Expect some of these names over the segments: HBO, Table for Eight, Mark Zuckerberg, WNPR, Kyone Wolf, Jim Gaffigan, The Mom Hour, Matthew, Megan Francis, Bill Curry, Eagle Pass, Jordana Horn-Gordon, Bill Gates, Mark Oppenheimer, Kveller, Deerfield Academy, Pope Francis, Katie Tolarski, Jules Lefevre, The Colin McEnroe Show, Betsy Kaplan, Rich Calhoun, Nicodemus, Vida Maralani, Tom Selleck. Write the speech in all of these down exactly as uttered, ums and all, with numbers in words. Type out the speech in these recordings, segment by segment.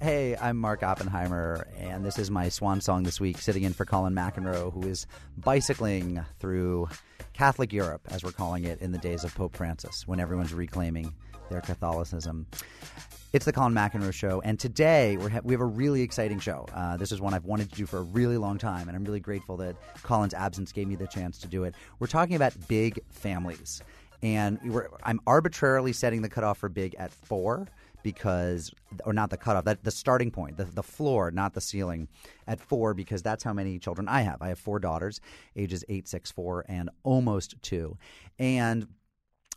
Hey, I'm Mark Oppenheimer, and this is my swan song this week, sitting in for Colin McEnroe, who is bicycling through Catholic Europe, as we're calling it, in the days of Pope Francis, when everyone's reclaiming their Catholicism. It's the Colin McEnroe Show, and today we're ha- we have a really exciting show. Uh, this is one I've wanted to do for a really long time, and I'm really grateful that Colin's absence gave me the chance to do it. We're talking about big families, and we're, I'm arbitrarily setting the cutoff for big at four. Because – or not the cutoff, that, the starting point, the, the floor, not the ceiling at four, because that's how many children I have. I have four daughters, ages eight, six, four, and almost two. And,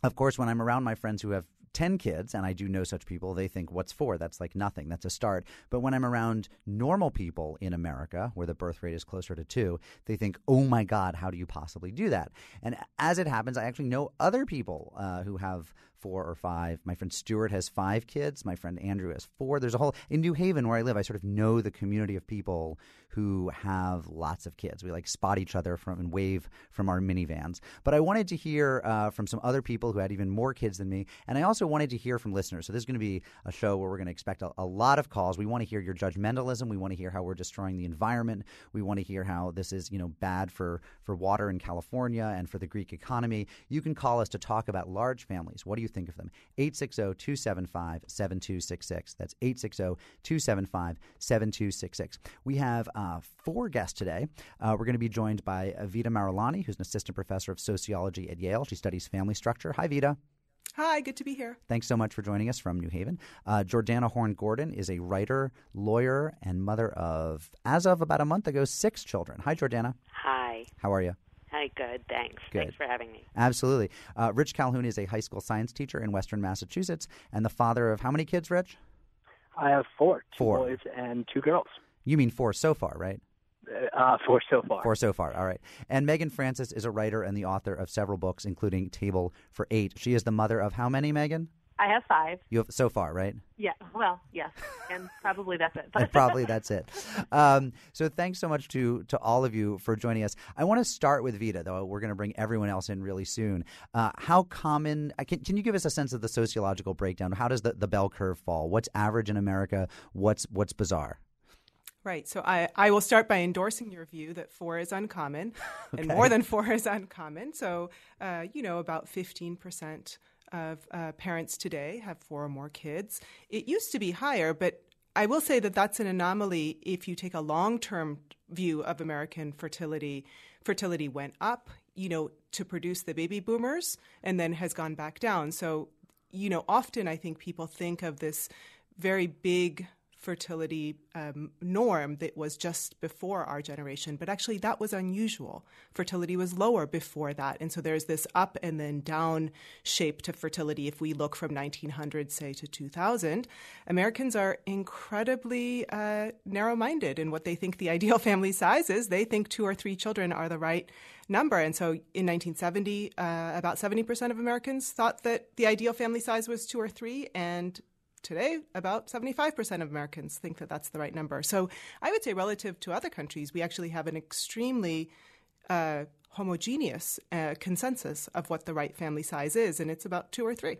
of course, when I'm around my friends who have ten kids, and I do know such people, they think, what's four? That's like nothing. That's a start. But when I'm around normal people in America, where the birth rate is closer to two, they think, oh my God, how do you possibly do that? And as it happens, I actually know other people uh, who have four or five. My friend Stuart has five kids. My friend Andrew has four. There's a whole – in New Haven, where I live, I sort of know the community of people who have lots of kids. We like spot each other from and wave from our minivans. But I wanted to hear uh, from some other people who had even more kids than me, and I also wanted to hear from listeners. So this is going to be a show where we're going to expect a, a lot of calls. We want to hear your judgmentalism. We want to hear how we're destroying the environment. We want to hear how this is, you know, bad for, for water in California and for the Greek economy. You can call us to talk about large families. What do you think of them? eight six zero, two seven five, seven two six six. That's eight six zero, two seven five, seven two six six. We have uh, four guests today. Uh, we're going to be joined by Vida Maralani, who's an assistant professor of sociology at Yale. She studies family structure. Hi, Vida. Hi, good to be here. Thanks so much for joining us from New Haven. Uh, Jordana Horn-Gordon is a writer, lawyer, and mother of, as of about a month ago, six children. Hi, Jordana. Hi. How are you? Hi, good. Thanks. Good. Thanks for having me. Absolutely. Uh, Rich Calhoun is a high school science teacher in Western Massachusetts and the father of how many kids, Rich? I have four. Two four. boys and two girls. You mean four so far, right? Uh, four so far. Four so far. All right. And Megan Francis is a writer and the author of several books, including Table for Eight. She is the mother of how many, Megan? I have five. You have so far, right? Yeah. Well, yes, and probably that's it. and probably that's it. Um, so thanks so much to to all of you for joining us. I want to start with Vida, though. We're going to bring everyone else in really soon. Uh, how common – can can you give us a sense of the sociological breakdown? How does the, the bell curve fall? What's average in America? What's what's bizarre? Right. So I, I will start by endorsing your view that four is uncommon okay. and more than four is uncommon. So, uh, you know, about fifteen percent of uh, parents today have four or more kids. It used to be higher, but I will say that that's an anomaly. If you take a long-term view of American fertility, fertility went up, you know, to produce the baby boomers and then has gone back down. So, you know, often I think people think of this very big fertility um, norm that was just before our generation, but actually that was unusual. Fertility was lower before that, and so there's this up and then down shape to fertility. If we look from nineteen hundred, say, to two thousand, Americans are incredibly uh, narrow-minded in what they think the ideal family size is. They think two or three children are the right number, and so in nineteen seventy, uh, about seventy percent of Americans thought that the ideal family size was two or three, and today, about seventy-five percent of Americans think that that's the right number. So I would say relative to other countries, we actually have an extremely uh, homogeneous uh, consensus of what the right family size is, and it's about two or three.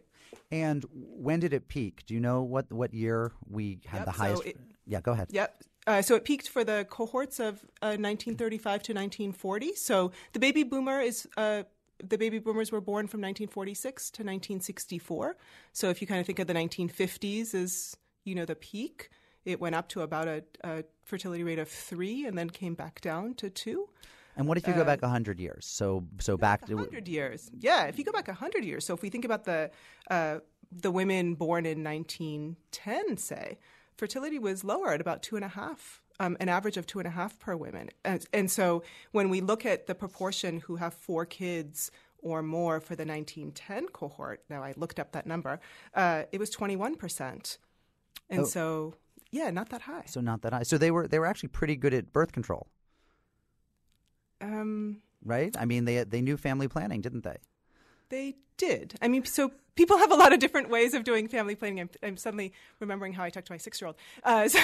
And when did it peak? Do you know what, what year we had yep, the highest? So it, yeah, go ahead. Yep. Uh, so it peaked for the cohorts of uh, nineteen thirty-five to nineteen forty. So the baby boomer is uh, – the baby boomers were born from nineteen forty-six to nineteen sixty-four. So if you kind of think of the nineteen fifties as, you know, the peak, it went up to about a, a fertility rate of three and then came back down to two. And what if you uh, go back one hundred years? So so back, back to one hundred years. Yeah, if you go back one hundred years. So if we think about the uh, the women born in nineteen ten, say, fertility was lower at about two and a half. Um, an average of two and a half per woman. And, and so when we look at the proportion who have four kids or more for the nineteen ten cohort, now I looked up that number, uh, it was twenty-one percent. And oh. so, yeah, not that high. So not that high. So they were they were actually pretty good at birth control. Um, right? I mean, they they knew family planning, didn't they? They did. I mean, so people have a lot of different ways of doing family planning. I'm, I'm suddenly remembering how I talked to my six-year-old. Uh, so,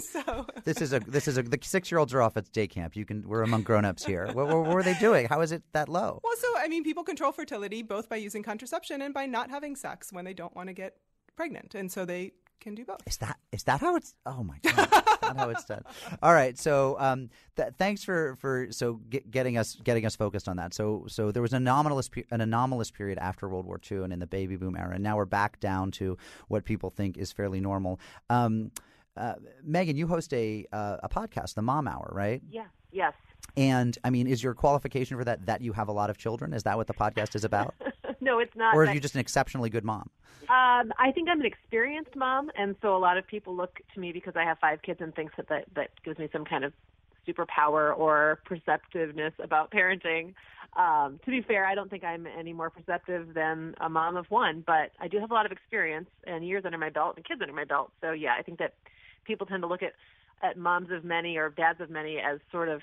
so this is a this is a the six-year-olds are off at day camp. You can we're among grown-ups here. What, what were they doing? How is it that low? Well, so I mean, people control fertility both by using contraception and by not having sex when they don't want to get pregnant, and so they can do both. Is that is that how it's? Oh my God. How it's done. All right. So um, th- thanks for for so get, getting us getting us focused on that. So so there was an anomalous pe- an anomalous period after World War Two and in the baby boom era. And now we're back down to what people think is fairly normal. Um, uh, Megan, you host a uh, a podcast, The Mom Hour, right? Yeah. Yes. And I mean, is your qualification for that that you have a lot of children? Is that what the podcast is about? No, it's not. Or are you just an exceptionally good mom? Um, I think I'm an experienced mom, and so a lot of people look to me because I have five kids and thinks that that, that gives me some kind of superpower or perceptiveness about parenting. Um, to be fair, I don't think I'm any more perceptive than a mom of one, but I do have a lot of experience and years under my belt and kids under my belt. So, yeah, I think that people tend to look at, at moms of many or dads of many as sort of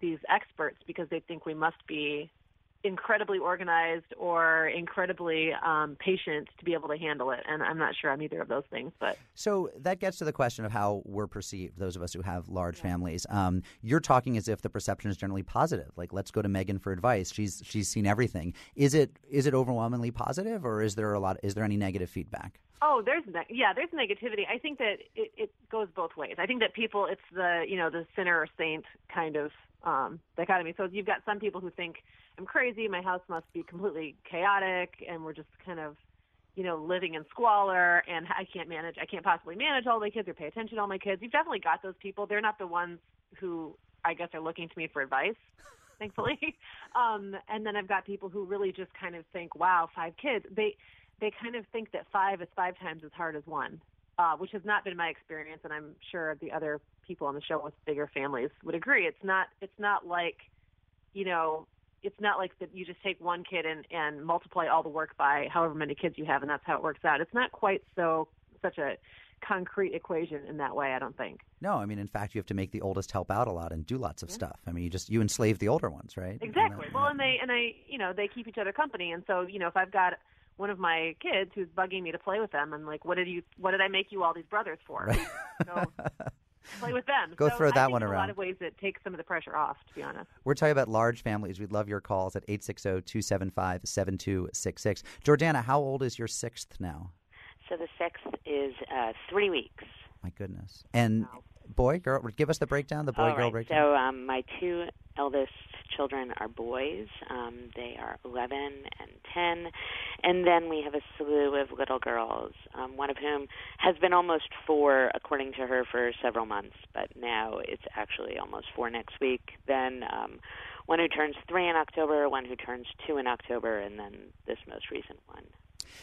these experts because they think we must be incredibly organized or incredibly um, patient to be able to handle it. And I'm not sure I'm either of those things. But so that gets to the question of how we're perceived, those of us who have large yeah. families. Um, you're talking as if the perception is generally positive. Like, let's go to Megan for advice. She's she's seen everything. Is it is it overwhelmingly positive, or is there a lot? Is there any negative feedback? Oh, there's ne- yeah, there's negativity. I think that it, it goes both ways. I think that people, it's the you know the sinner or saint kind of um, dichotomy. So you've got some people who think, I'm crazy, my house must be completely chaotic, and we're just kind of, you know, living in squalor, and I can't manage, I can't possibly manage all my kids or pay attention to all my kids. You've definitely got those people. They're not the ones who, I guess, are looking to me for advice, thankfully. Um, and then I've got people who really just kind of think, wow, five kids. They they kind of think that five is five times as hard as one, uh, which has not been my experience, and I'm sure the other people on the show with bigger families would agree. It's not. It's not like, you know, it's not like that you just take one kid and, and multiply all the work by however many kids you have, and that's how it works out. It's not quite so such a concrete equation in that way, I don't think. No, I mean, in fact, you have to make the oldest help out a lot and do lots of yeah. stuff. I mean, you just you enslave the older ones, right? Exactly. And that, well, and they and I, you know, they keep each other company, and so you know, if I've got one of my kids who's bugging me to play with them, I'm like, what did you, what did I make you all these brothers for? Right. So, play with them. Go so throw that I think one around. In a lot of ways, it takes some of the pressure off, to be honest. We're talking about large families. We'd love your calls at eight six zero, two seven five, seven two six six. Jordana, how old is your sixth now? So the sixth is uh, three weeks. My goodness. And wow. Boy, girl, give us the breakdown, the boy-girl right. breakdown. So um, my two eldest children are boys. Um, they are eleven and ten. And then we have a slew of little girls, um, one of whom has been almost four, according to her, for several months. But now it's actually almost four next week. Then um, one who turns three in October, one who turns two in October, and then this most recent one.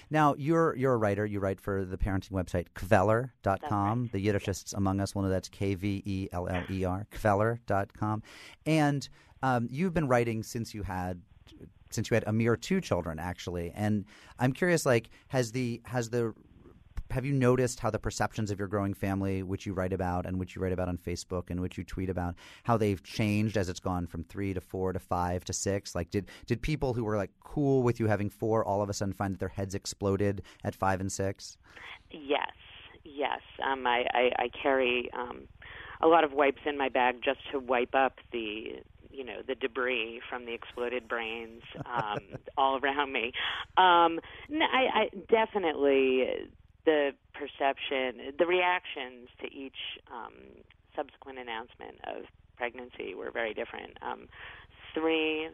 Now, you're you're a writer. You write for the parenting website, Kveller dot com. Right. The Yidishists among us will know that's K V E L L E R, Kveller dot com. And um, you've been writing since you had since you had a mere two children, actually. And I'm curious, like, has the has the have you noticed how the perceptions of your growing family, which you write about and which you write about on Facebook and which you tweet about, how they've changed as it's gone from three to four to five to six? Like, did did people who were, like, cool with you having four all of a sudden find that their heads exploded at five and six? Yes. Yes. Um, I, I, I carry um, a lot of wipes in my bag just to wipe up the – you know, the debris from the exploded brains um, all around me. Um, no, I, I definitely the perception, the reactions to each um, subsequent announcement of pregnancy were very different. Um, three,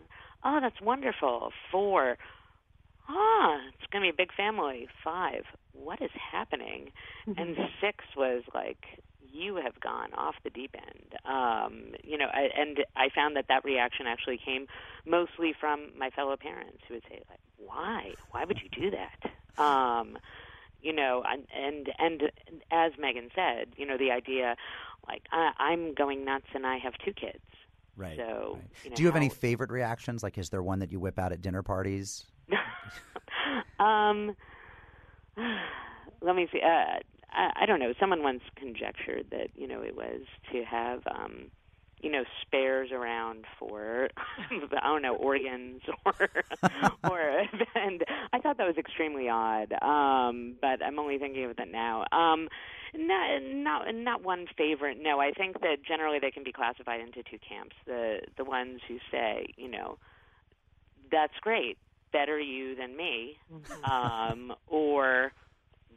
oh, that's wonderful. Four, ah, it's going to be a big family. Five, what is happening? And six was like, you have gone off the deep end. Um, you know, I, and I found that that reaction actually came mostly from my fellow parents who would say, like, why? Why would you do that? Um, you know, and, and and as Megan said, you know, the idea, like, I, I'm going nuts and I have two kids. Right. So, right. You know, do you have any favorite reactions? Like, is there one that you whip out at dinner parties? um, let me see. Uh, I, I don't know. Someone once conjectured that, you know, it was to have, um, you know, spares around for, I don't know, organs or, or, and I thought that was extremely odd. Um, but I'm only thinking of that now. Um, not, not, not one favorite. No, I think that generally they can be classified into two camps. The, the ones who say, you know, that's great, better you than me, um, or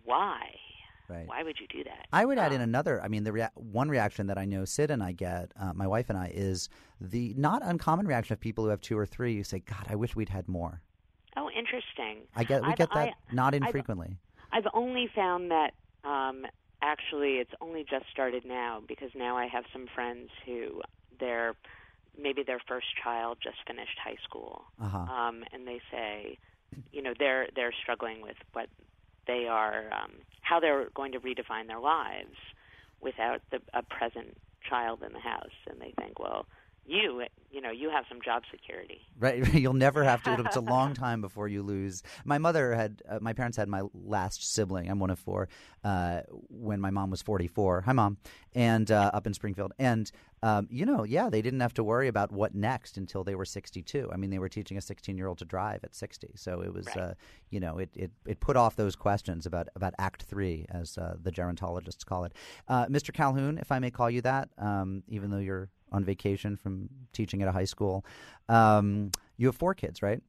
why? Right. Why would you do that? I would add um, in another. I mean, the rea- one reaction that I know Sid and I get, uh, my wife and I, is the not uncommon reaction of people who have two or three. You say, "God, I wish we'd had more." Oh, interesting. I get we I've, get that I, not infrequently. I've, I've only found that um, actually it's only just started now, because now I have some friends who their maybe their first child just finished high school, uh-huh. um, and they say, you know, they're they're struggling with what. They are um, how they're going to redefine their lives without the, a present child in the house, and they think, well, you, you know, you have some job security, right? You'll never have to. It's a long time before you lose. My mother had, uh, my parents had my last sibling. I'm one of four. Uh, when my mom was forty-four, hi mom, and uh, up in Springfield, and um, you know, yeah, they didn't have to worry about what next until they were sixty-two. I mean, they were teaching a sixteen-year-old to drive at sixty, so it was, right. uh, you know, it, it it put off those questions about about Act Three, as uh, the gerontologists call it. Uh, Mister Calhoun, if I may call you that, um, even though you're on vacation from teaching at a high school. Um, you have four kids, right?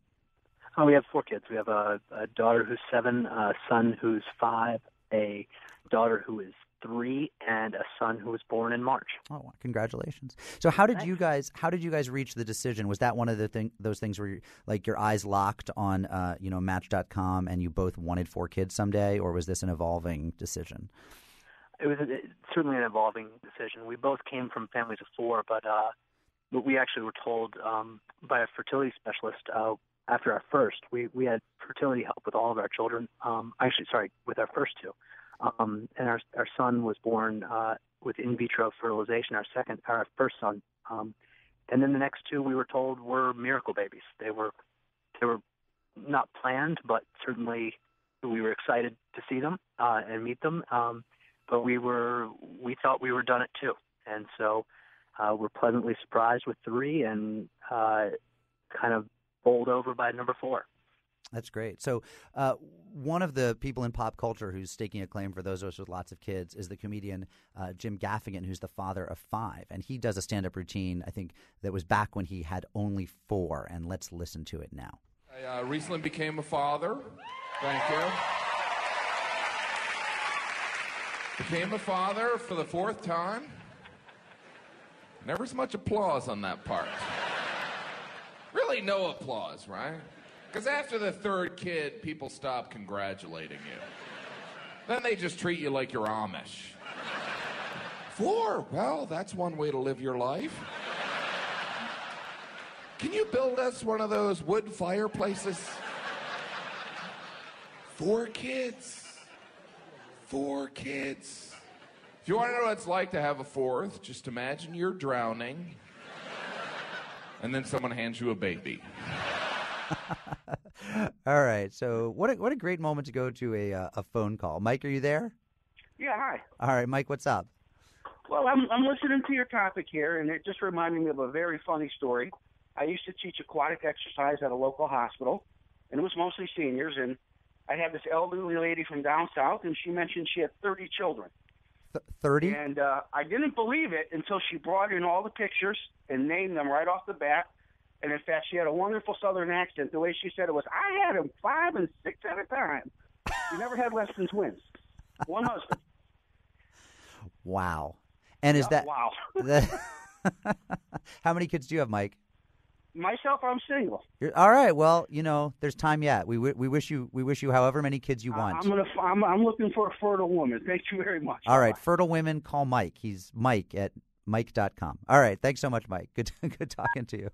Oh, we have four kids. We have a, a daughter who's seven, a son who's five, a daughter who is three, and a son who was born in March. Oh, congratulations. So how did Thanks. you guys how did you guys reach the decision? Was that one of the thing, those things where you, like your eyes locked on uh, you know, match dot com and you both wanted four kids someday, or was this an evolving decision? It was a, certainly an evolving decision. We both came from families of four, but uh, but we actually were told um, by a fertility specialist uh, after our first, we, we had fertility help with all of our children. Um, actually, sorry, with our first two, um, and our our son was born uh, with in vitro fertilization. Our second, our first son, um, and then the next two we were told were miracle babies. They were they were not planned, but certainly we were excited to see them uh, and meet them. Um, But we were, we thought we were done at two, and so uh, we're pleasantly surprised with three, and uh, kind of bowled over by number four. That's great. So uh, one of the people in pop culture who's staking a claim for those of us with lots of kids is the comedian uh, Jim Gaffigan, who's the father of five. And he does a stand-up routine, I think, that was back when he had only four, and let's listen to it now. I uh, recently became a father. Thank you. Became a father for the fourth time. Never so much applause on that part. Really no applause, right? Because after the third kid, people stop congratulating you. Then they just treat you like you're Amish. Four, well, that's one way to live your life. Can you build us one of those wood fireplaces? Four kids. Four kids. If you want to know what it's like to have a fourth, just imagine you're drowning, and then someone hands you a baby. All right. So what a, what a great moment to go to a uh, a phone call. Mike, are you there? Yeah. Hi. All right, Mike. What's up? Well, I'm I'm listening to your topic here, and it just reminded me of a very funny story. I used to teach aquatic exercise at a local hospital, and it was mostly seniors. And I had this elderly lady from down south, and she mentioned she had thirty children. thirty? And uh, I didn't believe it until she brought in all the pictures and named them right off the bat. And, in fact, she had a wonderful southern accent. The way she said it was, I had them five and six at a time. She never had less than twins. One husband. Wow. And is uh, that... Wow. that, how many kids do you have, Mike? Myself, I'm single. You're, all right. Well, you know, there's time yet. We we wish you we wish you however many kids you want. Uh, I'm gonna. I'm, I'm looking for a fertile woman. Thank you very much. All right, Bye. Fertile women. Call Mike. He's Mike at Mike dot com. All right. Thanks so much, Mike. Good good talking to you.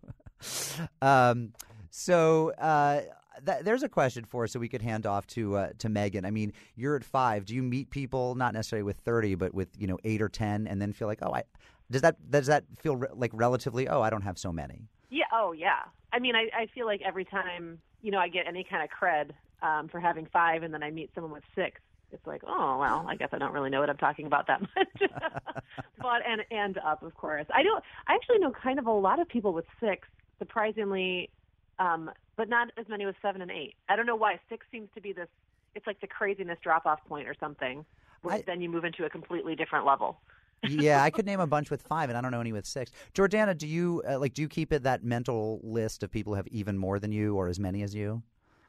Um. So uh, th- there's a question for us, so we could hand off to uh, to Megan. I mean, you're at five. Do you meet people not necessarily with thirty, but with you know eight or ten, and then feel like, oh, I Does that does that feel re- like relatively, oh, I don't have so many? Yeah. Oh, yeah. I mean, I, I feel like every time, you know, I get any kind of cred um, for having five and then I meet someone with six, it's like, oh, well, I guess I don't really know what I'm talking about that much. But and and up, of course. I don't. I actually know kind of a lot of people with six, surprisingly, um, but not as many with seven and eight. I don't know why. Six seems to be this, it's like the craziness drop-off point or something, where I, then you move into a completely different level. Yeah, I could name a bunch with five, and I don't know any with six. Jordana, do you uh, like? Do you keep it that mental list of people who have even more than you or as many as you?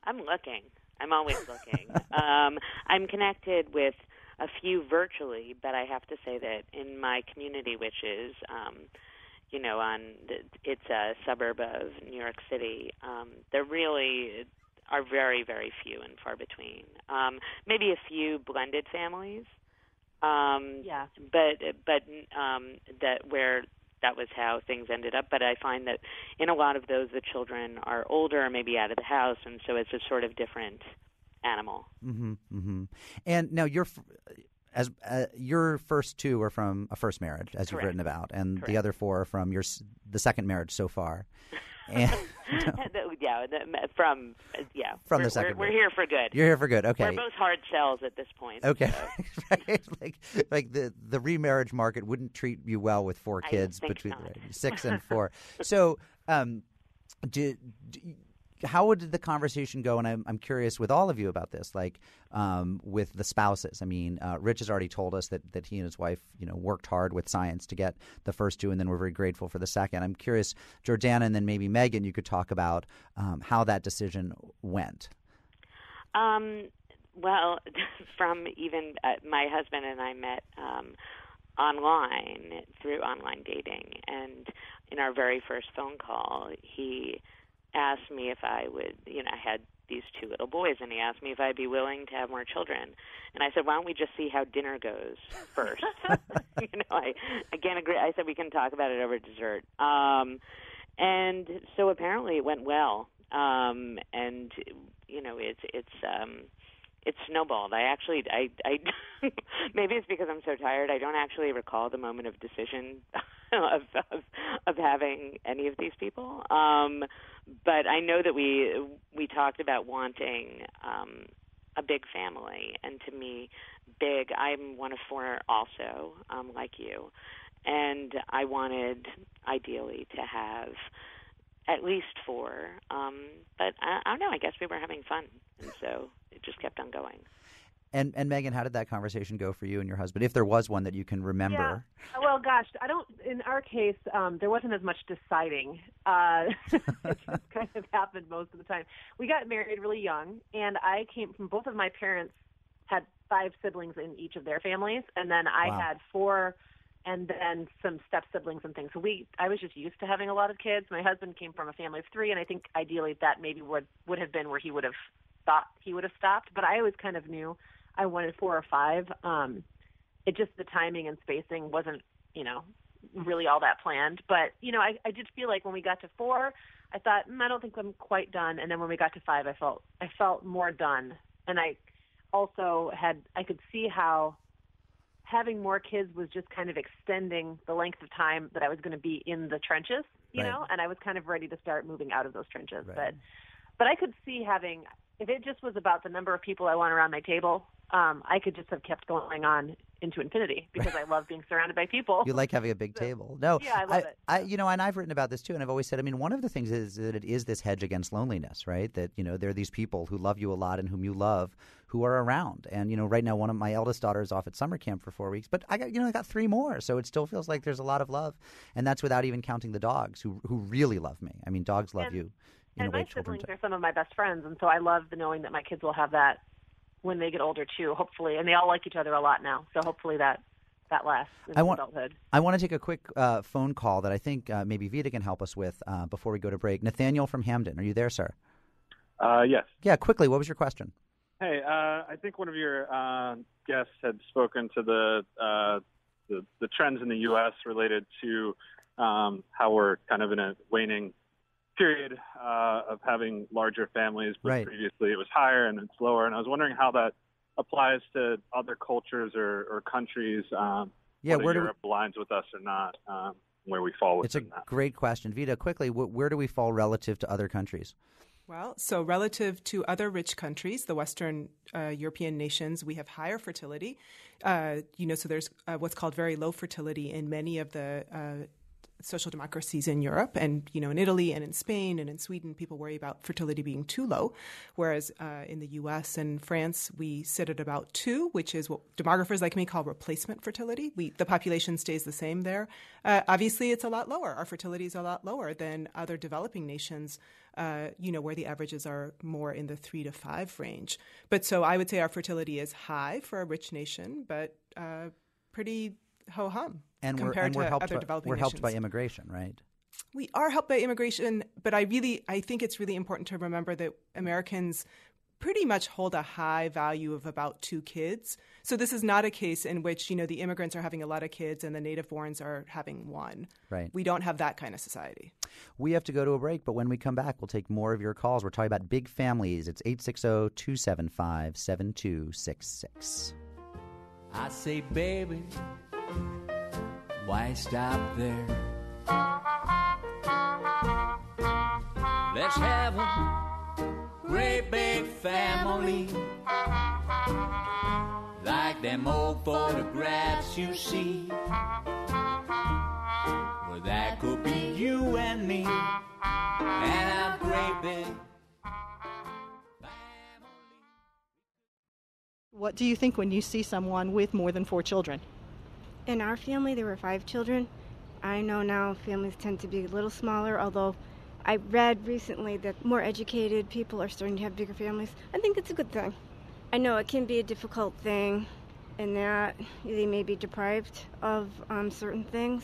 I'm looking. I'm always looking. um, I'm connected with a few virtually, but I have to say that in my community, which is, um, you know, on the, it's a suburb of New York City, um, there really are very, very few and far between. Um, maybe a few blended families. Um, yeah. But but um, that where that was how things ended up. But I find that in a lot of those, the children are older, maybe out of the house, and so it's a sort of different animal. Mm-hmm. Mm-hmm. And now you're as uh, your first two are from a first marriage, as Correct. You've written about, and Correct. The other four are from your the second marriage so far. And, no. Yeah, from yeah, from we're, the second. We're, we're here for good. You're here for good. Okay, we're both hard sells at this point. Okay, so. Right? Like like the, the remarriage market wouldn't treat you well with four kids between not. six and four. So, um, do, do, how would the conversation go? And I'm I'm curious with all of you about this, like um, with the spouses. I mean, uh, Rich has already told us that that he and his wife, you know, worked hard with science to get the first two, and then we're very grateful for the second. I'm curious, Jordana, and then maybe Megan, you could talk about um, how that decision went. Um, well, from even uh, my husband and I met um, online through online dating, and in our very first phone call, he asked me if I would, you know, I had these two little boys, and he asked me if I'd be willing to have more children. And I said, why don't we just see how dinner goes first? you know, I, I can't agree. I said, we can talk about it over dessert. Um, and so apparently it went well. Um, and, you know, it's, it's, um, it snowballed. I actually, I, I maybe it's because I'm so tired. I don't actually recall the moment of decision of, of, of having any of these people. Um, but I know that we we talked about wanting um, a big family, and to me, big. I'm one of four, also, um, like you, and I wanted ideally to have at least four. Um, but I, I don't know. I guess we were having fun, and so. It just kept on going. And and Megan, how did that conversation go for you and your husband, if there was one that you can remember? Yeah. Well, gosh, I don't. In our case, um, there wasn't as much deciding. Uh, it just kind of happened most of the time. We got married really young, and I came from both of my parents had five siblings in each of their families, and then I wow. had four, and then some step siblings and things. So we, I was just used to having a lot of kids. My husband came from a family of three, and I think ideally that maybe would would have been where he would have. thought he would have stopped, but I always kind of knew I wanted four or five. Um, it just the timing and spacing wasn't, you know, really all that planned. But, you know, I, I did feel like when we got to four, I thought, mm, I don't think I'm quite done. And then when we got to five, I felt I felt more done. And I also had I could see how having more kids was just kind of extending the length of time that I was going to be in the trenches, you right. know, and I was kind of ready to start moving out of those trenches. Right. But but I could see having – if it just was about the number of people I want around my table, um, I could just have kept going on into infinity because I love being surrounded by people. You like having a big so, table. No, yeah, I love I, it. I, you know, and I've written about this too, and I've always said, I mean, one of the things is that it is this hedge against loneliness, right? That, you know, there are these people who love you a lot and whom you love who are around. And, you know, right now one of my eldest daughters is off at summer camp for four weeks, but I got, you know, I got three more. So it still feels like there's a lot of love. And that's without even counting the dogs who who really love me. I mean, dogs love and, you. And my siblings are some of my best friends, and so I love the knowing that my kids will have that when they get older too, hopefully. And they all like each other a lot now, so hopefully that, that lasts in I want, adulthood. I want to take a quick uh, phone call that I think uh, maybe Vida can help us with uh, before we go to break. Nathaniel from Hamden, are you there, sir? Uh, yes. Yeah, quickly, what was your question? Hey, uh, I think one of your uh, guests had spoken to the, uh, the, the trends in the U S related to um, how we're kind of in a waning period uh, of having larger families, but right. previously it was higher and it's lower. And I was wondering how that applies to other cultures or, or countries. Um, yeah, whether where Europe we... aligns with us or not, um, where we fall within that. It's a great question. Vida, quickly, wh- where do we fall relative to other countries? Well, so relative to other rich countries, the Western uh, European nations, we have higher fertility. Uh, you know, so there's uh, what's called very low fertility in many of the uh, social democracies in Europe. And, you know, in Italy and in Spain and in Sweden, people worry about fertility being too low, whereas uh, in the U S and France, we sit at about two, which is what demographers like me call replacement fertility. We, the population stays the same there. Uh, obviously, it's a lot lower. Our fertility is a lot lower than other developing nations. Uh, you know, where the averages are more in the three to five range. But so I would say our fertility is high for a rich nation, but uh, pretty ho-hum and compared we're, and to we're other by, developing we're nations. We're helped by immigration, right? We are helped by immigration, but I really, I think it's really important to remember that Americans pretty much hold a high value of about two kids. So this is not a case in which, you know, the immigrants are having a lot of kids and the native-borns are having one. Right. We don't have that kind of society. We have to go to a break, but when we come back, we'll take more of your calls. We're talking about big families. It's eight six zero, two seven five, seven two six six. I say, baby, why stop there? Let's have a great big family, like them old photographs you see. Well, that could be you and me, and a great big family. What do you think when you see someone with more than four children? In our family, there were five children. I know now families tend to be a little smaller, although I read recently that more educated people are starting to have bigger families. I think that's a good thing. I know it can be a difficult thing in that they may be deprived of um, certain things.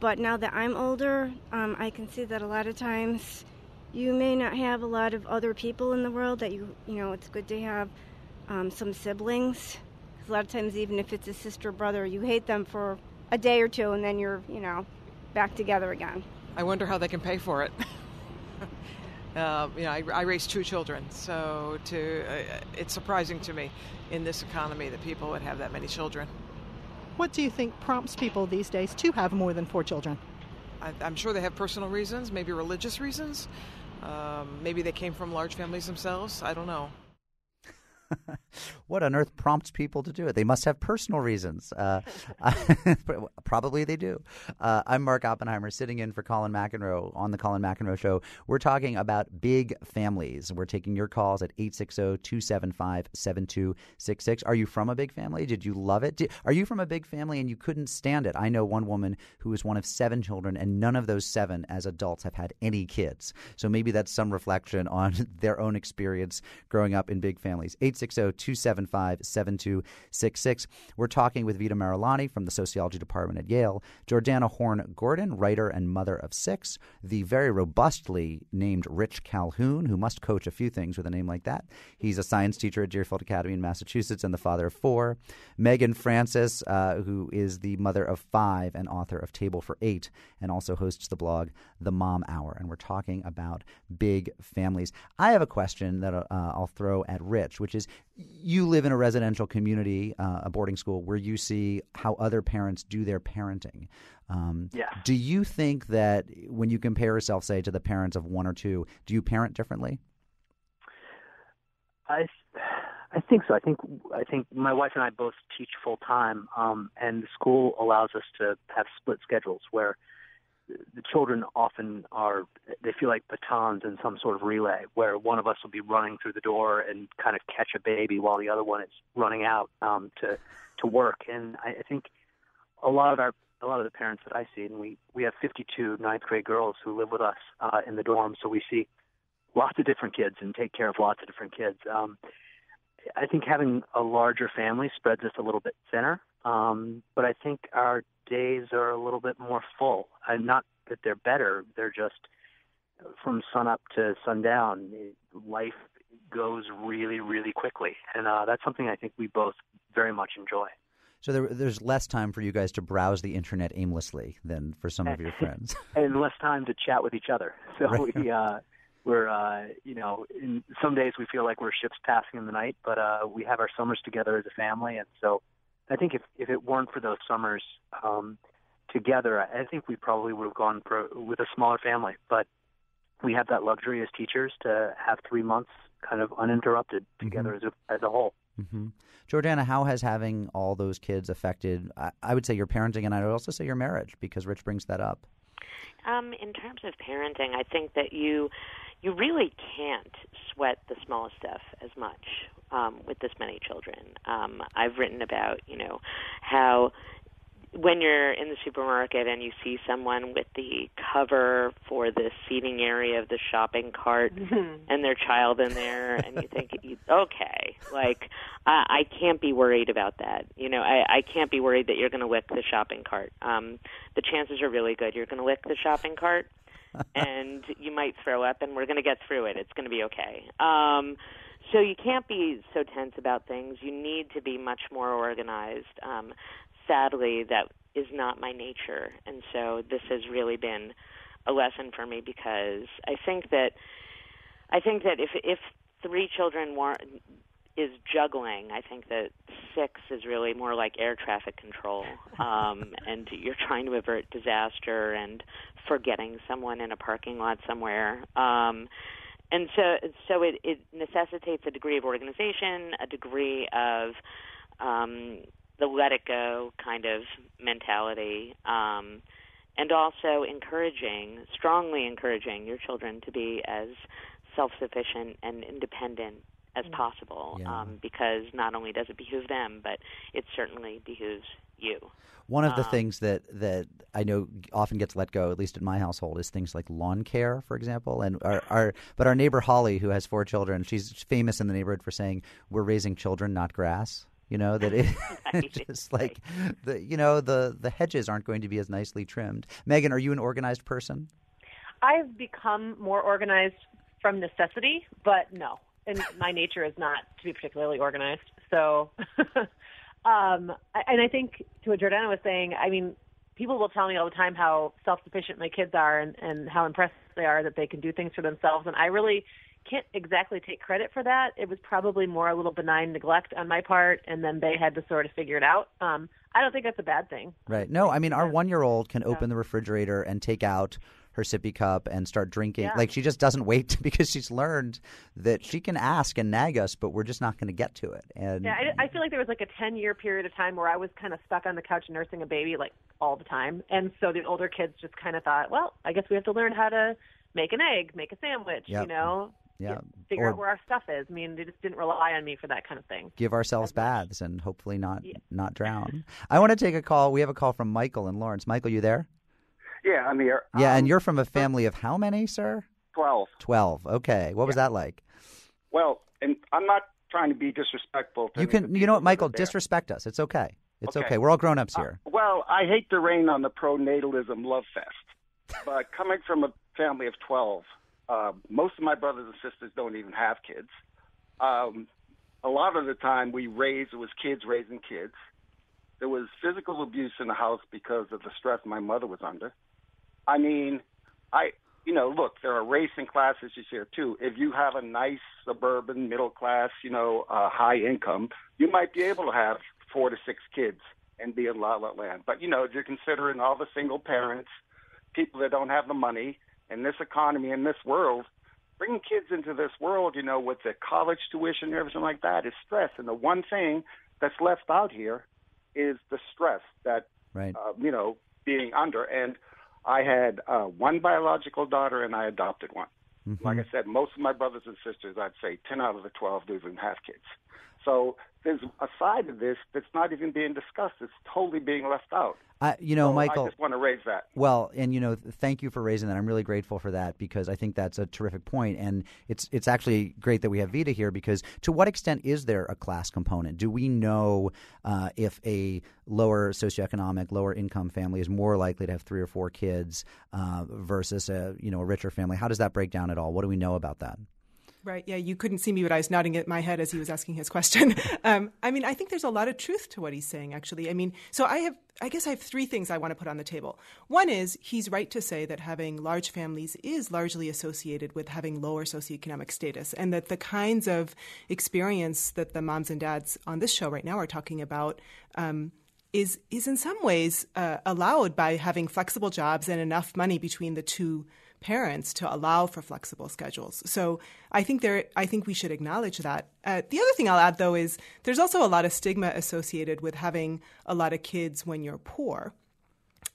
But now that I'm older, um, I can see that a lot of times you may not have a lot of other people in the world that you, you know, it's good to have um, some siblings. A lot of times, even if it's a sister or brother, you hate them for a day or two and then you're, you know, back together again. I wonder how they can pay for it. uh, you know, I, I raised two children, so to uh, it's surprising to me in this economy that people would have that many children. What do you think prompts people these days to have more than four children? I, I'm sure they have personal reasons, maybe religious reasons. Um, maybe they came from large families themselves. I don't know. What on earth prompts people to do it? They must have personal reasons. Uh, probably they do. Uh, I'm Mark Oppenheimer, sitting in for Colin McEnroe on The Colin McEnroe Show. We're talking about big families. We're taking your calls at eight six zero, two seven five, seven two six six. Are you from a big family? Did you love it? Did, are you from a big family and you couldn't stand it? I know one woman who is one of seven children, and none of those seven as adults have had any kids. So maybe that's some reflection on their own experience growing up in big families. eight six zero, two seven five, seven two six six. We're talking with Vida Maralani from the Sociology Department at Yale, Jordana Horn-Gordon, writer and mother of six, the very robustly named Rich Calhoun, who must coach a few things with a name like that. He's a science teacher at Deerfield Academy in Massachusetts and the father of four. Megan Francis, uh, who is the mother of five and author of Table for Eight and also hosts the blog The Mom Hour. And we're talking about big families. I have a question that uh, I'll throw at Rich, which is, you live in a residential community, uh, a boarding school, where you see how other parents do their parenting. Um, yeah. Do you think that when you compare yourself, say, to the parents of one or two, do you parent differently? I, I think so. I think I think my wife and I both teach full time, um, and the school allows us to have split schedules where the children often are, they feel like batons in some sort of relay where one of us will be running through the door and kind of catch a baby while the other one is running out um, to to work. And I, I think a lot of our a lot of the parents that I see, and we, we have fifty-two ninth grade girls who live with us uh, in the dorm, so we see lots of different kids and take care of lots of different kids. Um, I think having a larger family spreads us a little bit thinner, um, but I think our days are a little bit more full. And not that they're better, they're just from sunup to sundown, life goes really, really quickly. And uh, that's something I think we both very much enjoy. So there, there's less time for you guys to browse the internet aimlessly than for some of your friends. And less time to chat with each other. So right. we, uh, we're, uh, you know, in some days we feel like we're ships passing in the night, but uh, we have our summers together as a family, and so I think if, if it weren't for those summers um, together, I think we probably would have gone for, with a smaller family. But we had that luxury as teachers to have three months kind of uninterrupted together mm-hmm. as a, as a whole. Mm-hmm. Jordana, how has having all those kids affected, I, I would say, your parenting, and I would also say your marriage, because Rich brings that up? Um, in terms of parenting, I think that you you really can't sweat the small stuff as much um, with this many children. Um, I've written about, you know, how when you're in the supermarket and you see someone with the cover for the seating area of the shopping cart mm-hmm. and their child in there, and you think, okay, like, I, I can't be worried about that. You know, I, I can't be worried that you're going to lick the shopping cart. Um, the chances are really good you're going to lick the shopping cart, and you might throw up, and we're going to get through it. It's going to be okay. Um So you can't be so tense about things. You need to be much more organized. Um Sadly, that is not my nature, and so this has really been a lesson for me, because I think that I think that if if three children war- is juggling, I think that six is really more like air traffic control, um, and you're trying to avert disaster and forgetting someone in a parking lot somewhere. Um, and so, so it, it necessitates a degree of organization, a degree of um, the let it go kind of mentality, um, and also encouraging, strongly encouraging your children to be as self-sufficient and independent as possible, yeah. um, because not only does it behoove them, but it certainly behooves you. One of the um, things that, that I know often gets let go, at least in my household, is things like lawn care, for example. And our, our but our neighbor Holly, who has four children, she's famous in the neighborhood for saying, "We're raising children, not grass." You know, that it, it's just like, the you know, the, the hedges aren't going to be as nicely trimmed. Megan, are you an organized person? I've become more organized from necessity, but no. And my nature is not to be particularly organized. So, um, and I think to what Jordana was saying, I mean, people will tell me all the time how self-sufficient my kids are and, and how impressed they are that they can do things for themselves. And I really can't exactly take credit for that. It was probably more a little benign neglect on my part, and then they had to sort of figure it out. Um, I don't think that's a bad thing. Right. No, I mean, our one-year-old can yeah. open the refrigerator and take out her sippy cup and start drinking. Yeah. Like, she just doesn't wait, because she's learned that she can ask and nag us, but we're just not going to get to it. And yeah, I, I feel like there was like a ten-year period of time where I was kind of stuck on the couch nursing a baby like all the time. And so the older kids just kind of thought, well, I guess we have to learn how to make an egg, make a sandwich, yep. you know. Yeah, figure or, out where our stuff is. I mean, they just didn't rely on me for that kind of thing. Give ourselves baths and hopefully not yeah. not drown. I want to take a call. We have a call from Michael in Lawrence. Michael, you there? Yeah, I'm here. Yeah, um, and you're from a family of how many, sir? Twelve. Twelve. Okay. What yeah. was that like? Well, and I'm not trying to be disrespectful. To you can, you know what, Michael? Disrespect us. It's okay. It's okay. okay. We're all grown ups uh, here. Well, I hate to rain on the pronatalism love fest, but coming from a family of twelve. Uh, most of my brothers and sisters don't even have kids. Um, a lot of the time we raised, it was kids raising kids. There was physical abuse in the house because of the stress my mother was under. I mean, I, you know, look, there are racing classes this year too. If you have a nice suburban middle class, you know, uh, high income, you might be able to have four to six kids and be in La La Land. But, you know, if you're considering all the single parents, people that don't have the money, in this economy, in this world, bringing kids into this world, you know, with the college tuition and everything like that is stress. And the one thing that's left out here is the stress that, right. uh, you know, being under. And I had uh, one biological daughter and I adopted one. Mm-hmm. Like I said, most of my brothers and sisters, I'd say ten out of the twelve don't even have kids. So there's a side of this that's not even being discussed. It's totally being left out. I, you know, so Michael, I just want to raise that. Well, and, you know, thank you for raising that. I'm really grateful for that, because I think that's a terrific point. And it's it's actually great that we have Vida here, because to what extent is there a class component? Do we know uh, if a lower socioeconomic, lower income family is more likely to have three or four kids uh, versus a, you know, a richer family? How does that break down at all? What do we know about that? Right. Yeah. You couldn't see me, but I was nodding at my head as he was asking his question. um, I mean, I think there's a lot of truth to what he's saying, actually. I mean, so I have I guess I have three things I want to put on the table. One is he's right to say that having large families is largely associated with having lower socioeconomic status, and that the kinds of experience that the moms and dads on this show right now are talking about um is is in some ways uh, allowed by having flexible jobs and enough money between the two parents to allow for flexible schedules. So I think there, I think we should acknowledge that. Uh, the other thing I'll add, though, is there's also a lot of stigma associated with having a lot of kids when you're poor,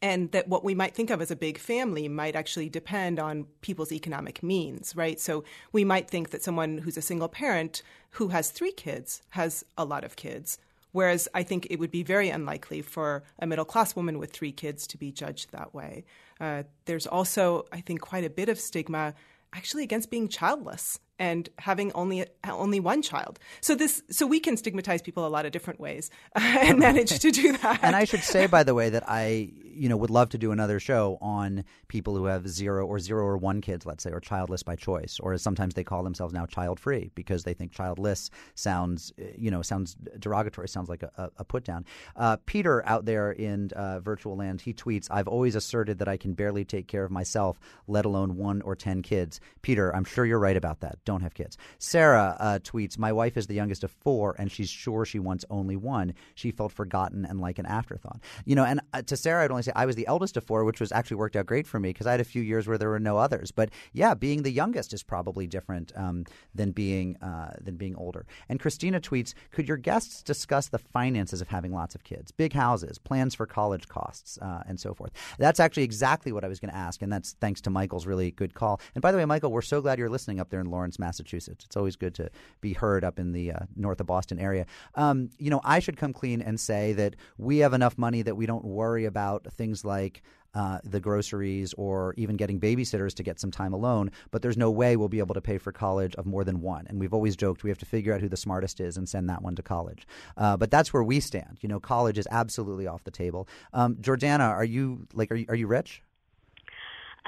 and that what we might think of as a big family might actually depend on people's economic means, right? So we might think that someone who's a single parent who has three kids has a lot of kids, whereas I think it would be very unlikely for a middle-class woman with three kids to be judged that way. Uh, there's also, I think, quite a bit of stigma actually against being childless and having only only one child. So this, so we can stigmatize people a lot of different ways uh, and manage to do that. And I should say, by the way, that I you know would love to do another show on people who have zero or zero or one kids, let's say, or childless by choice, or as sometimes they call themselves now, child-free, because they think childless sounds you know sounds derogatory, sounds like a, a put down. Uh, Peter out there in uh, virtual land, he tweets, "I've always asserted that I can barely take care of myself, let alone one or ten kids." Peter, I'm sure you're right about that. Don't have kids. Sarah uh, tweets, "My wife is the youngest of four, and she's sure she wants only one. She felt forgotten and like an afterthought." You know, and uh, to Sarah, I'd only say I was the eldest of four, which was actually worked out great for me because I had a few years where there were no others. But yeah, being the youngest is probably different um, than being uh, than being older. And Christina tweets, "Could your guests discuss the finances of having lots of kids? Big houses, plans for college costs, uh, and so forth." That's actually exactly what I was going to ask, and that's thanks to Michael's really good call. And by the way, Michael, we're so glad you're listening up there in Lawrence, Massachusetts. It's always good to be heard up in the uh, north of Boston area. Um, you know, I should come clean and say that we have enough money that we don't worry about things like Uh, the groceries or even getting babysitters to get some time alone, but there's no way we'll be able to pay for college of more than one. And we've always joked we have to figure out who the smartest is and send that one to college. Uh, but that's where we stand. You know, college is absolutely off the table. Um, Jordana, are you like are you, are you rich?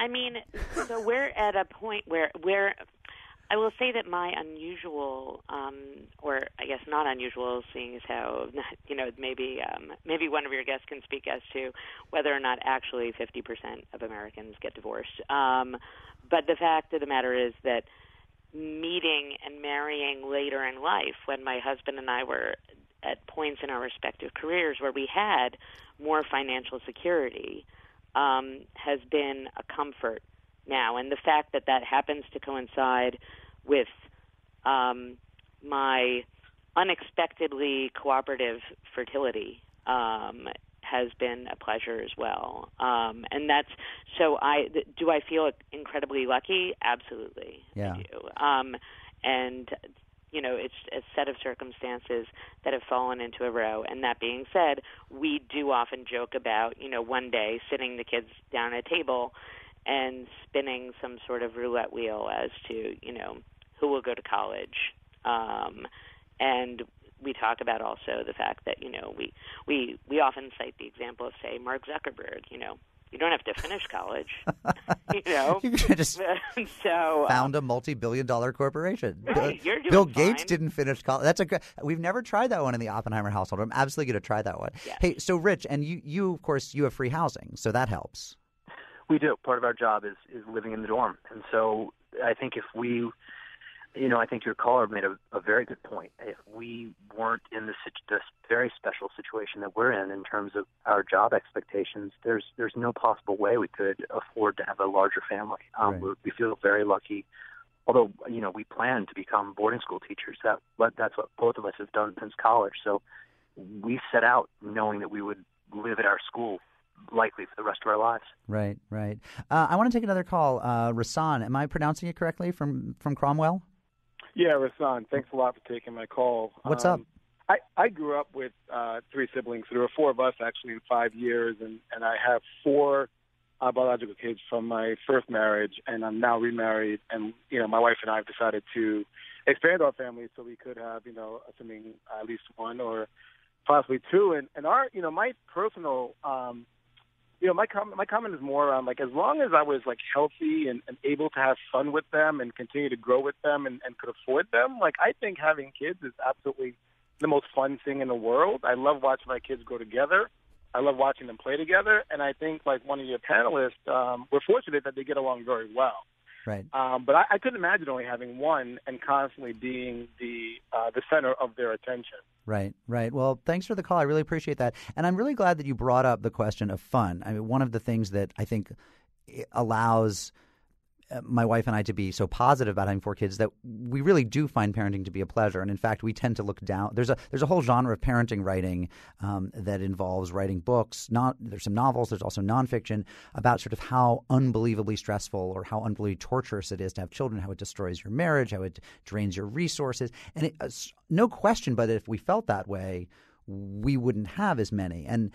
I mean, so we're at a point where we're. I will say that my unusual, um, or I guess not unusual, seeing as how, you know, maybe um, maybe one of your guests can speak as to whether or not actually fifty percent of Americans get divorced. Um, but the fact of the matter is that meeting and marrying later in life, when my husband and I were at points in our respective careers where we had more financial security, um, has been a comfort now. And the fact that that happens to coincide with um, my unexpectedly cooperative fertility um, has been a pleasure as well. Um, and that's so. I do. I feel incredibly lucky. Absolutely. Yeah. I do. Um, and you know, it's a set of circumstances that have fallen into a row. And that being said, we do often joke about you know one day sitting the kids down at a table and spinning some sort of roulette wheel as to, you know, who will go to college. Um, and we talk about also the fact that, you know, we, we, we often cite the example of, say, Mark Zuckerberg, you know, you don't have to finish college, you know. You just so, found a multi-billion dollar corporation. Right, Bill, Bill Gates didn't finish college. That's a We've never tried that one in the Oppenheimer household. I'm absolutely going to try that one. Yes. Hey, so Rich, and you, you, of course, you have free housing, so that helps. We do. Part of our job is, is living in the dorm. And so I think if we, you know, I think your caller made a, a very good point. If we weren't in this, this very special situation that we're in, in terms of our job expectations, there's there's no possible way we could afford to have a larger family. Um, right. we, we feel very lucky. Although, you know, we plan to become boarding school teachers. That That's what both of us have done since college. So we set out knowing that we would live at our school likely for the rest of our lives. Right, right. Uh, I want to take another call. Uh, Rasan, am I pronouncing it correctly from, from Cromwell? Yeah, Rasan, thanks a lot for taking my call. What's um, up? I, I grew up with uh, three siblings. There were four of us actually in five years, and, and I have four uh, biological kids from my first marriage, and I'm now remarried. And, you know, my wife and I have decided to expand our family so we could have, you know, assuming at least one or possibly two. And, and our, you know, my personal um you know, my comment, my comment is more on, like, as long as I was, like, healthy and, and able to have fun with them and continue to grow with them and, and could afford them, like, I think having kids is absolutely the most fun thing in the world. I love watching my kids grow together. I love watching them play together. And I think, like one of your panelists, um, we're fortunate that they get along very well. Right. Um, but I, I couldn't imagine only having one and constantly being the uh, the center of their attention. Right, right. Well, thanks for the call. I really appreciate that. And I'm really glad that you brought up the question of fun. I mean, one of the things that I think allows my wife and I to be so positive about having four kids that we really do find parenting to be a pleasure. And in fact, we tend to look down. There's a there's a whole genre of parenting writing um, that involves writing books. Not there's some novels. There's also nonfiction about sort of how unbelievably stressful or how unbelievably torturous it is to have children, how it destroys your marriage, how it drains your resources. And it, uh, no question, but if we felt that way, we wouldn't have as many. And,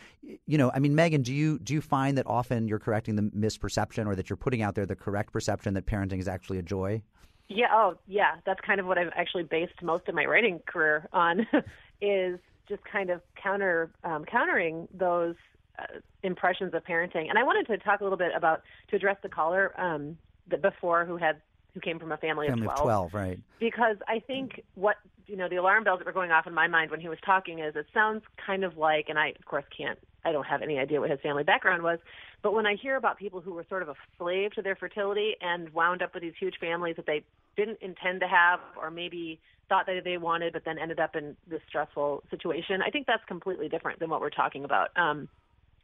you know, I mean, Megan, do you do you find that often you're correcting the misperception, or that you're putting out there the correct perception that parenting is actually a joy? Yeah. Oh, yeah. That's kind of what I've actually based most of my writing career on is just kind of counter um, countering those uh, impressions of parenting. And I wanted to talk a little bit about, to address the caller um, that before who had who came from a family, family of twelve. Of twelve, right. Because I think what, you know, the alarm bells that were going off in my mind when he was talking is it sounds kind of like, and I, of course, can't, I don't have any idea what his family background was, but when I hear about people who were sort of a slave to their fertility and wound up with these huge families that they didn't intend to have or maybe thought that they wanted but then ended up in this stressful situation, I think that's completely different than what we're talking about. Um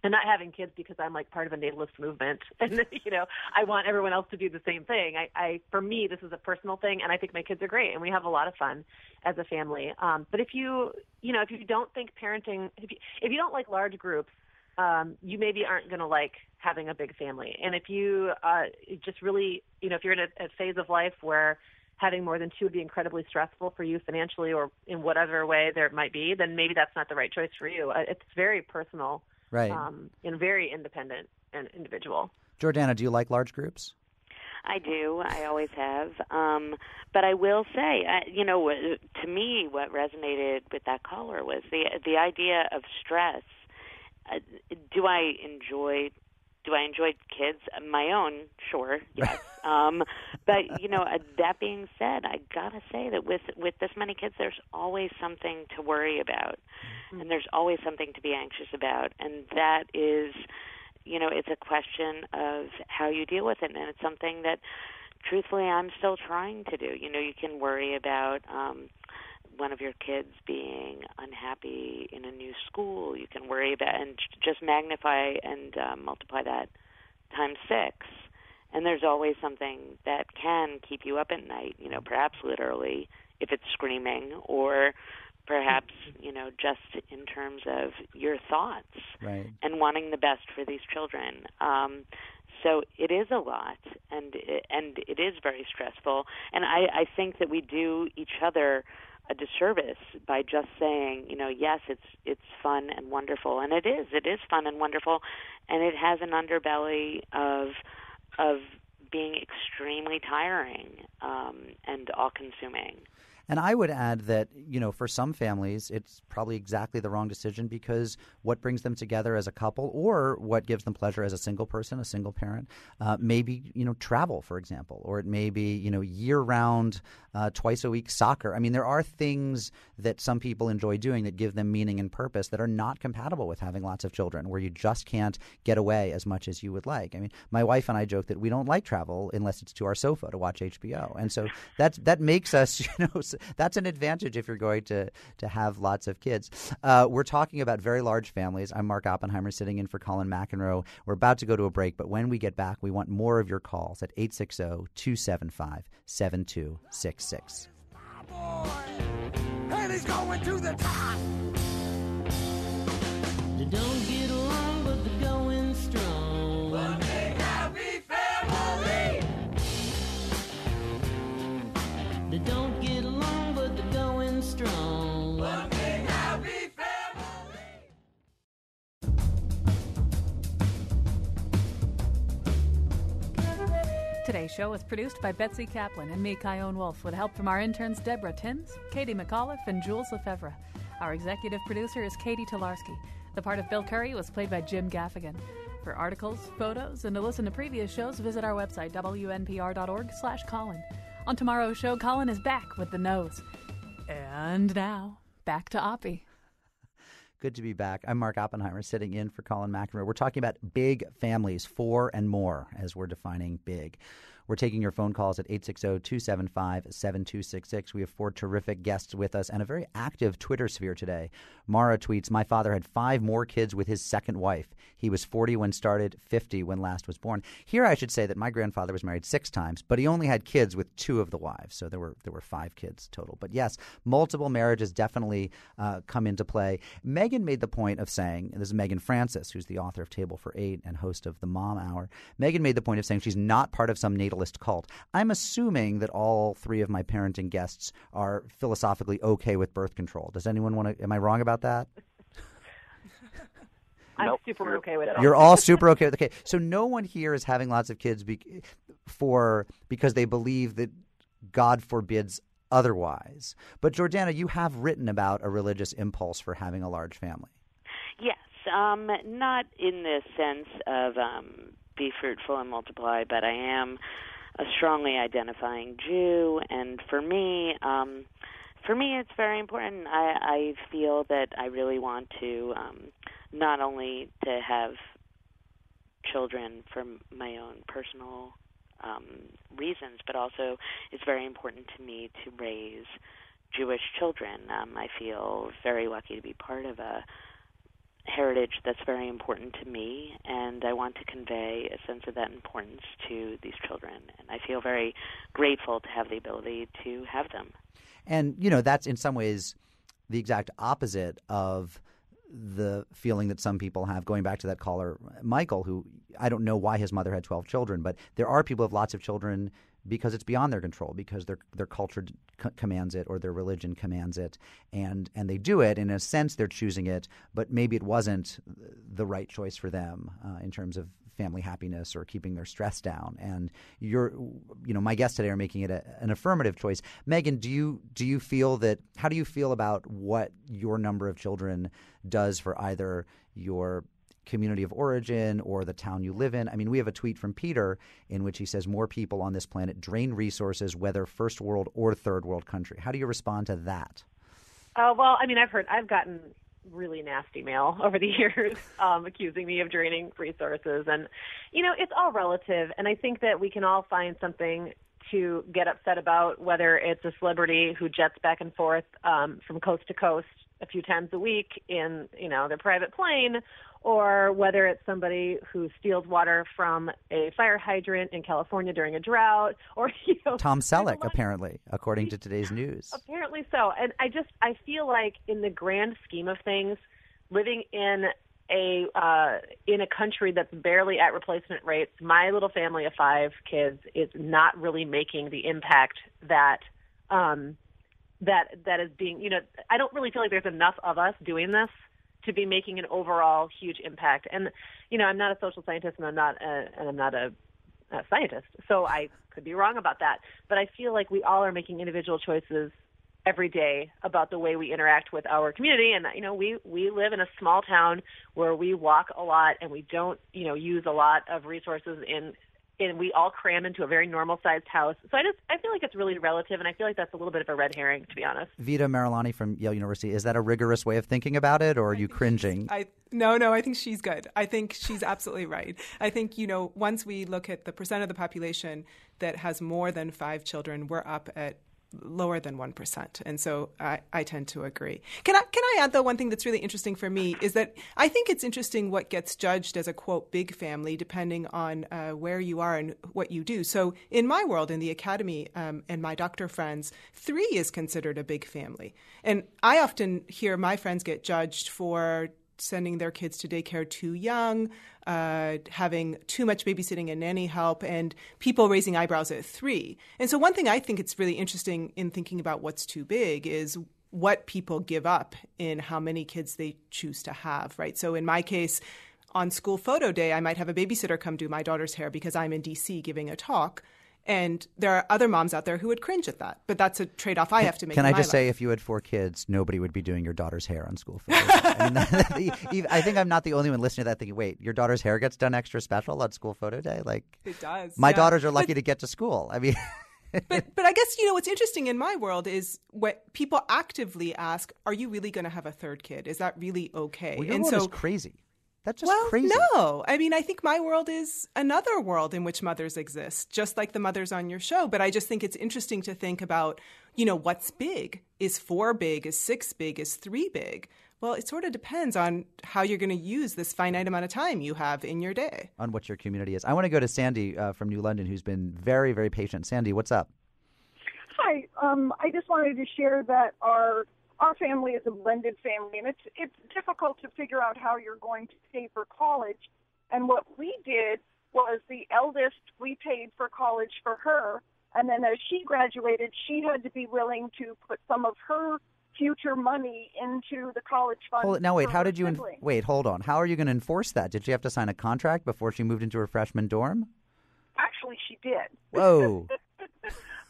And not having kids because I'm, like, part of a natalist movement. And, you know, I want everyone else to do the same thing. I, I for me, this is a personal thing, and I think my kids are great, and we have a lot of fun as a family. Um, but if you, you know, if you don't think parenting – if you, if you don't like large groups, um, you maybe aren't going to like having a big family. And if you uh, just really – you know, if you're in a, a phase of life where having more than two would be incredibly stressful for you financially or in whatever way there might be, then maybe that's not the right choice for you. It's very personal. Right. Um, and very independent and individual. Jordana, do you like large groups? I do. I always have. Um, but I will say, I, you know, to me, what resonated with that caller was the the idea of stress. Uh, do I enjoy? Do I enjoy kids? My own, sure, yes. um, but you know, that being said, I gotta say that with with this many kids, there's always something to worry about, mm-hmm. and there's always something to be anxious about, and that is, you know, it's a question of how you deal with it, and it's something that, truthfully, I'm still trying to do. You know, you can worry about. Um, one of your kids being unhappy in a new school, you can worry about and just magnify and uh, multiply that times six. And there's always something that can keep you up at night, you know, perhaps literally if it's screaming or perhaps, you know, just in terms of your thoughts right. and wanting the best for these children. Um, so it is a lot and it, and it is very stressful. And I, I think that we do each other a disservice by just saying, you know, yes, it's it's fun and wonderful, and it is. It is fun and wonderful, and it has an underbelly of of being extremely tiring um, and all-consuming. And I would add that, you know, for some families, it's probably exactly the wrong decision because what brings them together as a couple or what gives them pleasure as a single person, a single parent, uh, maybe, you know, travel, for example, or it may be, you know, year-round, uh, twice-a-week soccer. I mean, there are things that some people enjoy doing that give them meaning and purpose that are not compatible with having lots of children where you just can't get away as much as you would like. I mean, my wife and I joke that we don't like travel unless it's to our sofa to watch H B O. And so that's, that makes us, you know, that's an advantage if you're going to, to have lots of kids. Uh, we're talking about very large families. I'm Mark Oppenheimer sitting in for Colin McEnroe. We're about to go to a break, but when we get back, we want more of your calls at eight six zero, two seven five, seven two six six. My boy, and he's going to the top. They don't get along, but they're going strong. One big happy family. They don't get along. Strong. One big happy family. Today's show was produced by Betsy Kaplan and me, Kyone Wolf, with help from our interns Deborah Timms, Katie McAuliffe, and Jules Lefevre. Our executive producer is Katie Tolarski. The part of Bill Curry was played by Jim Gaffigan. For articles, photos, and to listen to previous shows, visit our website, W N P R dot org slash Colin. On tomorrow's show, Colin is back with the nose. And now, back to Oppie. Good to be back. I'm Mark Oppenheimer, sitting in for Colin McEnroe. We're talking about big families, four and more, as we're defining big. We're taking your phone calls at eight six zero, two seven five, seven two six six. We have four terrific guests with us and a very active Twitter sphere today. Mara tweets, my father had five more kids with his second wife. He was forty when started, fifty when last was born. Here I should say that my grandfather was married six times, but he only had kids with two of the wives. So there were there were five kids total. But yes, multiple marriages definitely uh, come into play. Megan made the point of saying, and this is Megan Francis, who's the author of Table for Eight and host of The Mom Hour. Megan made the point of saying she's not part of some natal cult. I'm assuming that all three of my parenting guests are philosophically okay with birth control. Does anyone want to – am I wrong about that? I'm nope. super okay with it. You're all super okay with it. Okay. So no one here is having lots of kids be, for because they believe that God forbids otherwise. But, Jordana, you have written about a religious impulse for having a large family. Yes. Um, not in the sense of um, – be fruitful and multiply, but I am a strongly identifying Jew, and for me, um, for me, it's very important. I, I feel that I really want to um, not only to have children for my own personal um, reasons, but also it's very important to me to raise Jewish children. Um, I feel very lucky to be part of a heritage that's very important to me, and I want to convey a sense of that importance to these children, and I feel very grateful to have the ability to have them. And, you know, that's in some ways the exact opposite of the feeling that some people have, going back to that caller, Michael, who I don't know why his mother had twelve children, but there are people who have lots of children because it's beyond their control, because their their culture c- commands it, or their religion commands it, and and they do it. In a sense, they're choosing it, but maybe it wasn't the right choice for them uh, in terms of family happiness or keeping their stress down. And you're, you know, my guests today are making it a, an affirmative choice. Megan, do you do you feel that? How do you feel about what your number of children does for either your community of origin or the town you live in? I mean, we have a tweet from Peter in which he says, more people on this planet drain resources, whether first world or third world country. How do you respond to that? Oh, uh, well, I mean, I've heard, I've gotten really nasty mail over the years um, accusing me of draining resources. And, you know, it's all relative. And I think that we can all find something to get upset about, whether it's a celebrity who jets back and forth um, from coast to coast a few times a week in, you know, their private plane, or whether it's somebody who steals water from a fire hydrant in California during a drought, or, you know, Tom Selleck, apparently, according to today's news. Apparently so. And I just, I feel like in the grand scheme of things, living in a uh, in a country that's barely at replacement rates, my little family of five kids is not really making the impact that um, that that is being, you know, I don't really feel like there's enough of us doing this to be making an overall huge impact. And, you know, I'm not a social scientist, and I'm not a, and I'm not a, a scientist, so I could be wrong about that. But I feel like we all are making individual choices every day about the way we interact with our community. And, you know, we, we live in a small town where we walk a lot, and we don't, you know, use a lot of resources in, and we all cram into a very normal-sized house. So I just I feel like it's really relative, and I feel like that's a little bit of a red herring, to be honest. Vida Maralani from Yale University, is that a rigorous way of thinking about it, or are you cringing? I, no, no, I think she's good. I think she's absolutely right. I think, you know, once we look at the percent of the population that has more than five children, we're up at lower than one percent. And so I, I tend to agree. Can I can I add, though, one thing that's really interesting for me is that I think it's interesting what gets judged as a, quote, big family, depending on uh, where you are and what you do. So in my world, in the academy um, and my doctor friends, three is considered a big family. And I often hear my friends get judged for sending their kids to daycare too young, uh, having too much babysitting and nanny help, and people raising eyebrows at three. And so one thing I think it's really interesting in thinking about what's too big is what people give up in how many kids they choose to have, right? So in my case, on school photo day, I might have a babysitter come do my daughter's hair because I'm in D C giving a talk. And there are other moms out there who would cringe at that. But that's a trade-off I have to make Can in I my just life. Say, if you had four kids, nobody would be doing your daughter's hair on school photos. I, mean, that, even, I think I'm not the only one listening to that thinking, wait, your daughter's hair gets done extra special on school photo day? Like, it does. My yeah. daughters are lucky but, to get to school. I mean – But but I guess, you know, what's interesting in my world is what people actively ask, are you really going to have a third kid? Is that really okay? Well, your and world so, is crazy. That's just well, crazy. No. I mean, I think my world is another world in which mothers exist, just like the mothers on your show. But I just think it's interesting to think about, you know, what's big? Is four big? Is six big? Is three big? Well, it sort of depends on how you're going to use this finite amount of time you have in your day. On what your community is. I want to go to Sandy uh, from New London, who's been very, very patient. Sandy, what's up? Hi. Um, I just wanted to share that our Our family is a blended family, and it's it's difficult to figure out how you're going to pay for college. And what we did was the eldest, we paid for college for her, and then as she graduated, she had to be willing to put some of her future money into the college fund. Hold, now, wait, how did you en- wait? Hold on. How are you going to enforce that? Did she have to sign a contract before she moved into her freshman dorm? Actually, she did. Whoa.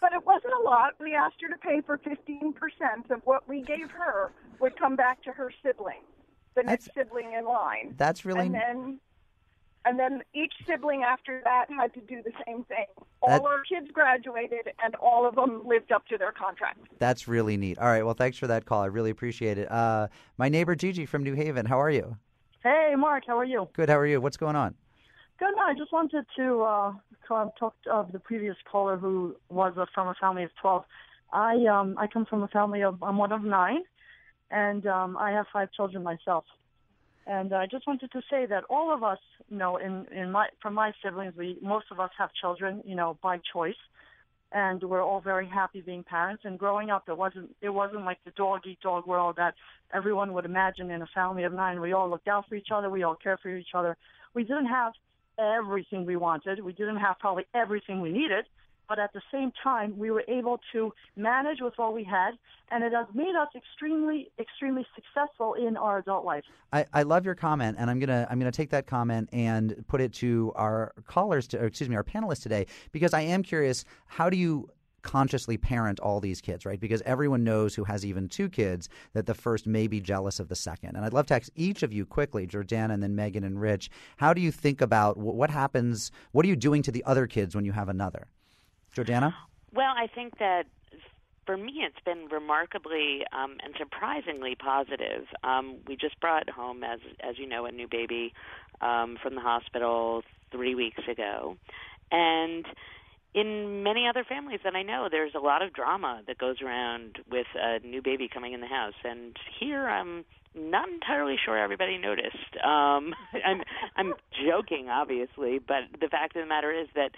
But it wasn't a lot. We asked her to pay for fifteen percent of what we gave her would come back to her sibling, the next that's, sibling in line. That's really... And then, and then each sibling after that had to do the same thing. All that, our kids graduated, and all of them lived up to their contract. That's really neat. All right, well, thanks for that call. I really appreciate it. Uh, my neighbor, Gigi from New Haven, how are you? Hey, Mark, how are you? Good, how are you? What's going on? Good. No, I just wanted to uh, talk of the previous caller who was uh, from a family of twelve. I um I come from a family of I'm one of nine, and um, I have five children myself. And I just wanted to say that all of us, you know, in, in my from my siblings, we most of us have children, you know, by choice, and we're all very happy being parents. And growing up, it wasn't it wasn't like the dog eat dog world that everyone would imagine in a family of nine. We all looked out for each other. We all cared for each other. We didn't have everything we wanted. We didn't have probably everything we needed, but at the same time, we were able to manage with what we had, and it has made us extremely, extremely successful in our adult life. I, I love your comment, and I'm gonna I'm gonna take that comment and put it to our callers, to, or excuse me, our panelists today, because I am curious. How do you consciously parent all these kids, right? Because everyone knows who has even two kids that the first may be jealous of the second. And I'd love to ask each of you quickly, Jordana and then Megan and Rich, how do you think about what happens, what are you doing to the other kids when you have another? Jordana? Well, I think that for me it's been remarkably um, and surprisingly positive. Um, we just brought home, as, as you know, a new baby um, from the hospital three weeks ago. And in many other families that I know, there's a lot of drama that goes around with a new baby coming in the house. And here, I'm not entirely sure everybody noticed. Um, I'm, I'm joking, obviously, but the fact of the matter is that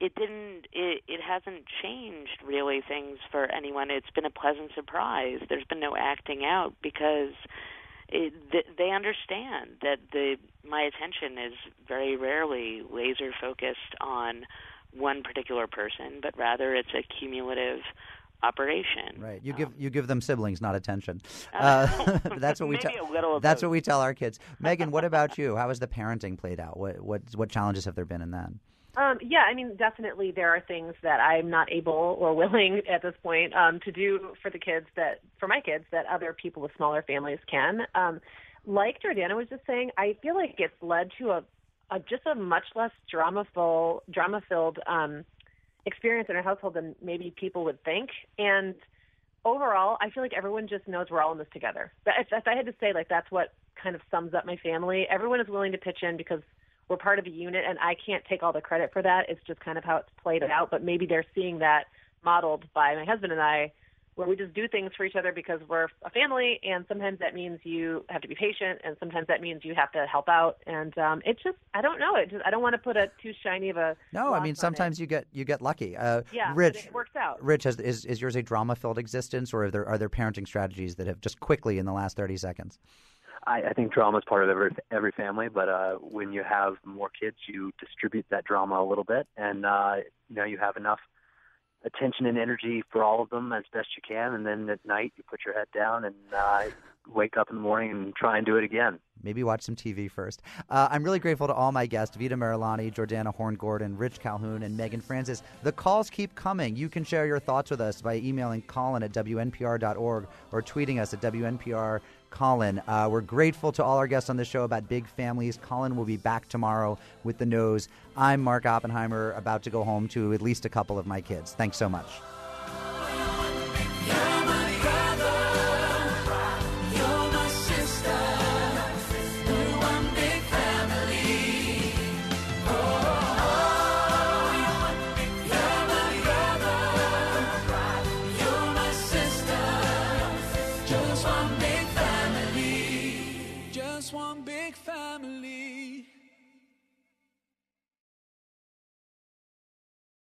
it didn't. It, it hasn't changed really things for anyone. It's been a pleasant surprise. There's been no acting out because It, they understand that the my attention is very rarely laser focused on one particular person, but rather it's a cumulative operation. Right. You um, give you give them siblings, not attention. Uh, uh, that's what we maybe te- a little of that's those. What we tell our kids. Megan, what about you? How has the parenting played out? What what what challenges have there been in that? Um, yeah, I mean, definitely there are things that I'm not able or willing at this point um, to do for the kids that for my kids that other people with smaller families can. Um, like Jordana was just saying, I feel like it's led to a, a just a much less drama-ful, drama-filled um, experience in our household than maybe people would think. And overall, I feel like everyone just knows we're all in this together. But if, if I had to say, like, that's what kind of sums up my family. Everyone is willing to pitch in because we're part of a unit, and I can't take all the credit for that. It's just kind of how it's played out. But maybe they're seeing that modeled by my husband and I, where we just do things for each other because we're a family, and sometimes that means you have to be patient, and sometimes that means you have to help out. And um, it's just, I don't know. It just, I don't want to put a too shiny of a no. I mean, sometimes you get you get lucky. Uh, yeah, Rich, it works out. Rich, has, is is yours a drama-filled existence, or are there are there parenting strategies that have just quickly in the last thirty seconds? I, I think drama is part of every every family, but uh, when you have more kids, you distribute that drama a little bit, and uh, you know you have enough attention and energy for all of them as best you can, and then at night you put your head down and uh, wake up in the morning and try and do it again. Maybe watch some T V first. Uh, I'm really grateful to all my guests, Vida Maralani, Jordana Horn-Gordon, Rich Calhoun, and Megan Francis. The calls keep coming. You can share your thoughts with us by emailing Colin at W N P R dot org or tweeting us at W N P R Colin. Uh, we're grateful to all our guests on the show about big families. Colin will be back tomorrow with The Nose. I'm Mark Oppenheimer, about to go home to at least a couple of my kids. Thanks so much.